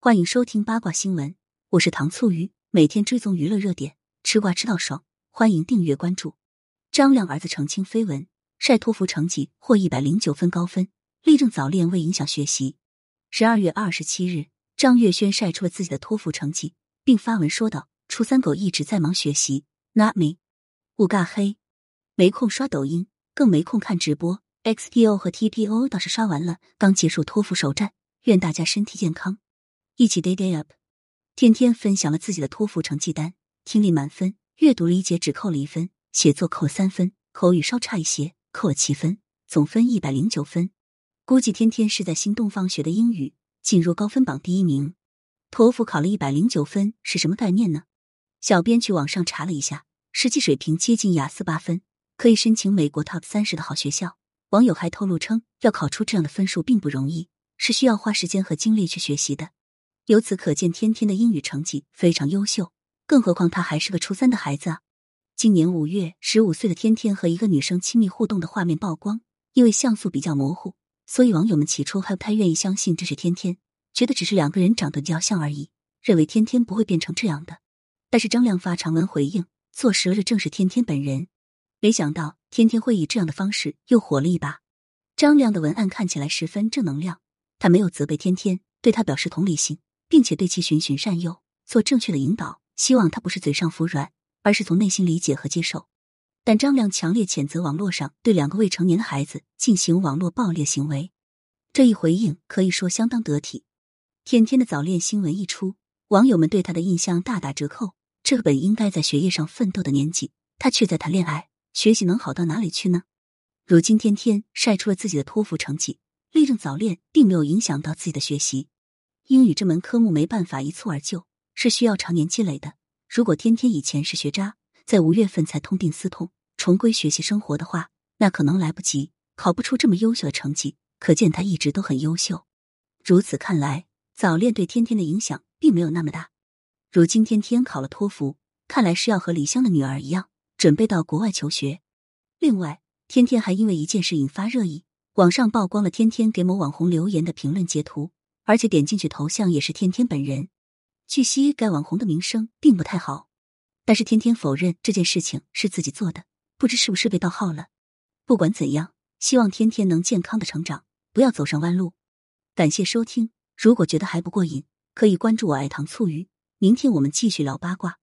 欢迎收听八卦新闻，我是糖醋鱼，每天追踪娱乐热点，吃瓜吃到爽，欢迎订阅关注。张亮儿子澄清绯闻，晒托福成绩获109分高分，力证早恋未影响学习。12月27日，张月轩晒出了自己的托福成绩，并发文说道：“初三狗一直在忙学习 ，not me， 我尬黑，没空刷抖音，更没空看直播。XPO 和 TPO 倒是刷完了，刚结束托福首战，愿大家身体健康。”一起 day up， 天天分享了自己的托福成绩单，听力满分，阅读理解只扣了1分，写作扣3分，口语稍差一些，扣了7分，总分109分。估计天天是在心动放学的英语，进入高分榜第一名。托福考了109分是什么概念呢？小编去网上查了一下，实际水平接近雅思8分，可以申请美国 top 30的好学校。网友还透露称，要考出这样的分数并不容易，是需要花时间和精力去学习的。由此可见，天天的英语成绩非常优秀，更何况他还是个初三的孩子啊！今年5月，15岁的天天和一个女生亲密互动的画面曝光，因为像素比较模糊，所以网友们起初还不太愿意相信这是天天，觉得只是两个人长得比较像而已，认为天天不会变成这样的。但是张亮发长文回应，坐实了这正是天天本人。没想到天天会以这样的方式又火了一把。张亮的文案看起来十分正能量，他没有责备天天，对他表示同理心，并且对其循循善诱，做正确的引导，希望他不是嘴上服软，而是从内心理解和接受。但张亮强烈谴责网络上对两个未成年的孩子进行网络暴力行为。这一回应可以说相当得体。天天的早恋新闻一出，网友们对他的印象大打折扣，这个本应该在学业上奋斗的年纪，他却在谈恋爱，学习能好到哪里去呢？如今天天晒出了自己的托福成绩，力证早恋并没有影响到自己的学习。英语这门科目没办法一蹴而就，是需要常年积累的。如果天天以前是学渣，在5月份才痛定思痛，重归学习生活的话，那可能来不及，考不出这么优秀的成绩，可见他一直都很优秀。如此看来，早恋对天天的影响并没有那么大。如今天天考了托福，看来是要和离乡的女儿一样，准备到国外求学。另外，天天还因为一件事引发热议，网上曝光了天天给某网红留言的评论截图。而且点进去头像也是天天本人。据悉，该网红的名声并不太好，但是天天否认这件事情是自己做的，不知是不是被盗号了。不管怎样，希望天天能健康的成长，不要走上弯路。感谢收听，如果觉得还不过瘾，可以关注我爱糖醋鱼，明天我们继续聊八卦。